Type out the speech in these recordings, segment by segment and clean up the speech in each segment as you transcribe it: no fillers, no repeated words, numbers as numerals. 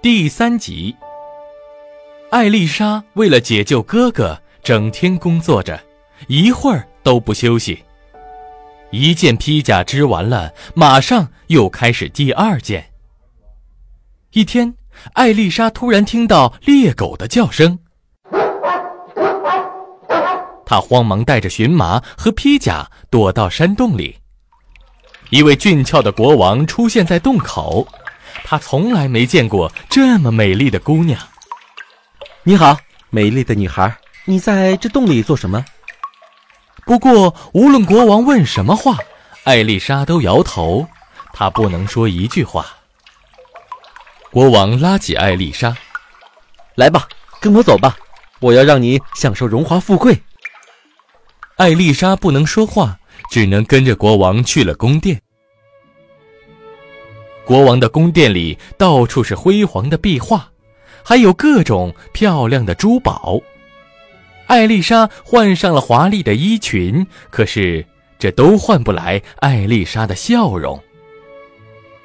第三集。艾丽莎为了解救哥哥，整天工作着，一会儿都不休息。一件披甲织完了，马上又开始第二件。一天，艾丽莎突然听到猎狗的叫声，她慌忙带着驯马和披甲躲到山洞里。一位俊俏的国王出现在洞口，他从来没见过这么美丽的姑娘。你好，美丽的女孩，你在这洞里做什么？不过无论国王问什么话，艾丽莎都摇头，她不能说一句话。国王拉起艾丽莎，来吧，跟我走吧，我要让你享受荣华富贵。艾丽莎不能说话，只能跟着国王去了宫殿。国王的宫殿里到处是辉煌的壁画，还有各种漂亮的珠宝。艾丽莎换上了华丽的衣裙，可是这都换不来艾丽莎的笑容。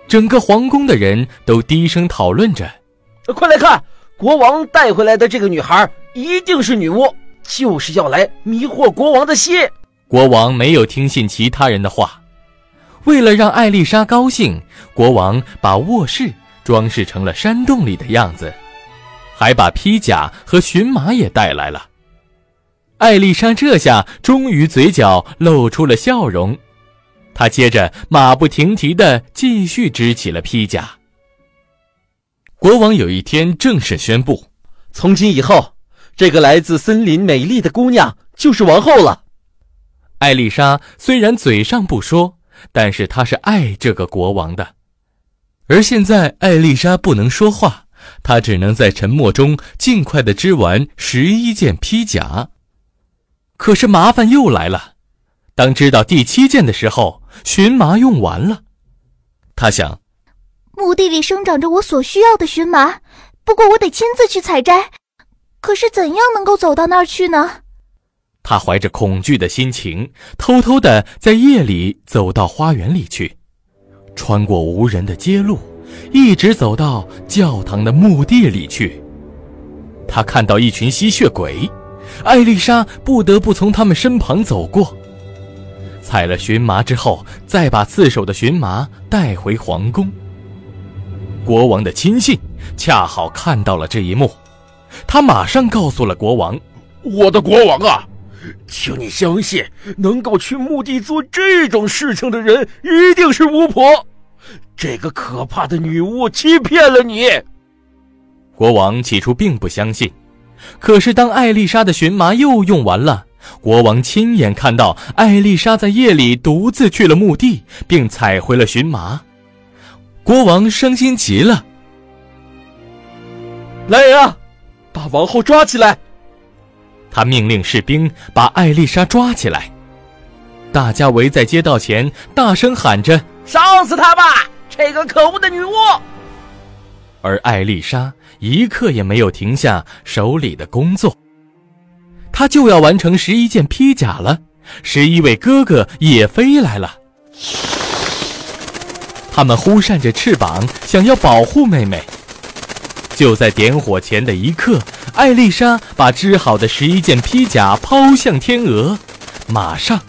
整个皇宫的人都低声讨论着，快来看，国王带回来的这个女孩一定是女巫，就是要来迷惑国王的心。国王没有听信其他人的话。为了让艾丽莎高兴，国王把卧室装饰成了山洞里的样子，还把披甲和驯马也带来了。艾丽莎这下终于嘴角露出了笑容，她接着马不停蹄地继续织起了披甲。国王有一天正式宣布，从今以后，这个来自森林美丽的姑娘就是王后了。艾丽莎虽然嘴上不说，但是她是爱这个国王的。而现在艾丽莎不能说话，她只能在沉默中尽快地织完11件披甲。可是麻烦又来了，当知道第7件的时候，驯马用完了。她想，墓地里生长着我所需要的驯马，不过我得亲自去采摘，可是怎样能够走到那儿去呢？他怀着恐惧的心情，偷偷地在夜里走到花园里去，穿过无人的街路，一直走到教堂的墓地里去。他看到一群吸血鬼，艾丽莎不得不从他们身旁走过。采了荨麻之后，再把刺手的荨麻带回皇宫。国王的亲信恰好看到了这一幕，他马上告诉了国王，我的国王啊，请你相信，能够去墓地做这种事情的人一定是巫婆，这个可怕的女巫欺骗了你。国王起初并不相信，可是当艾丽莎的荨麻又用完了，国王亲眼看到艾丽莎在夜里独自去了墓地，并采回了荨麻。国王伤心极了，来人啊，把王后抓起来。他命令士兵把艾丽莎抓起来，大家围在街道前，大声喊着，烧死她吧，这个可恶的女巫。而艾丽莎一刻也没有停下手里的工作，她就要完成11件披甲了。11位哥哥也飞来了，他们忽扇着翅膀，想要保护妹妹。就在点火前的一刻，艾丽莎把织好的11件披甲抛向天鹅，马上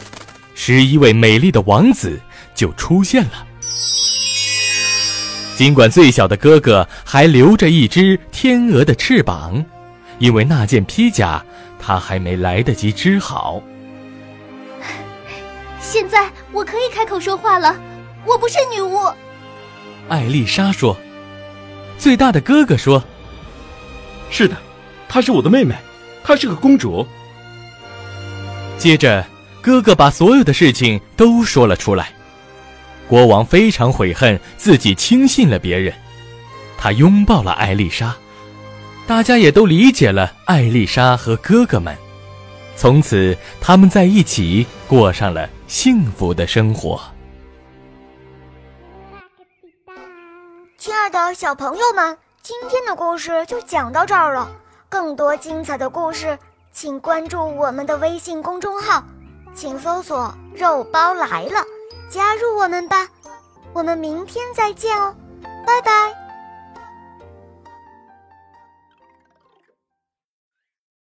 11位美丽的王子就出现了。尽管最小的哥哥还留着一只天鹅的翅膀，因为那件披甲他还没来得及织好。现在我可以开口说话了，我不是女巫，艾丽莎说。最大的哥哥说，是的，她是我的妹妹，她是个公主。接着哥哥把所有的事情都说了出来。国王非常悔恨自己轻信了别人，他拥抱了艾丽莎，大家也都理解了艾丽莎和哥哥们。从此，他们在一起过上了幸福的生活。亲爱的小朋友们，今天的故事就讲到这儿了。更多精彩的故事，请关注我们的微信公众号，请搜索“肉包来了”，加入我们吧。我们明天再见哦，拜拜。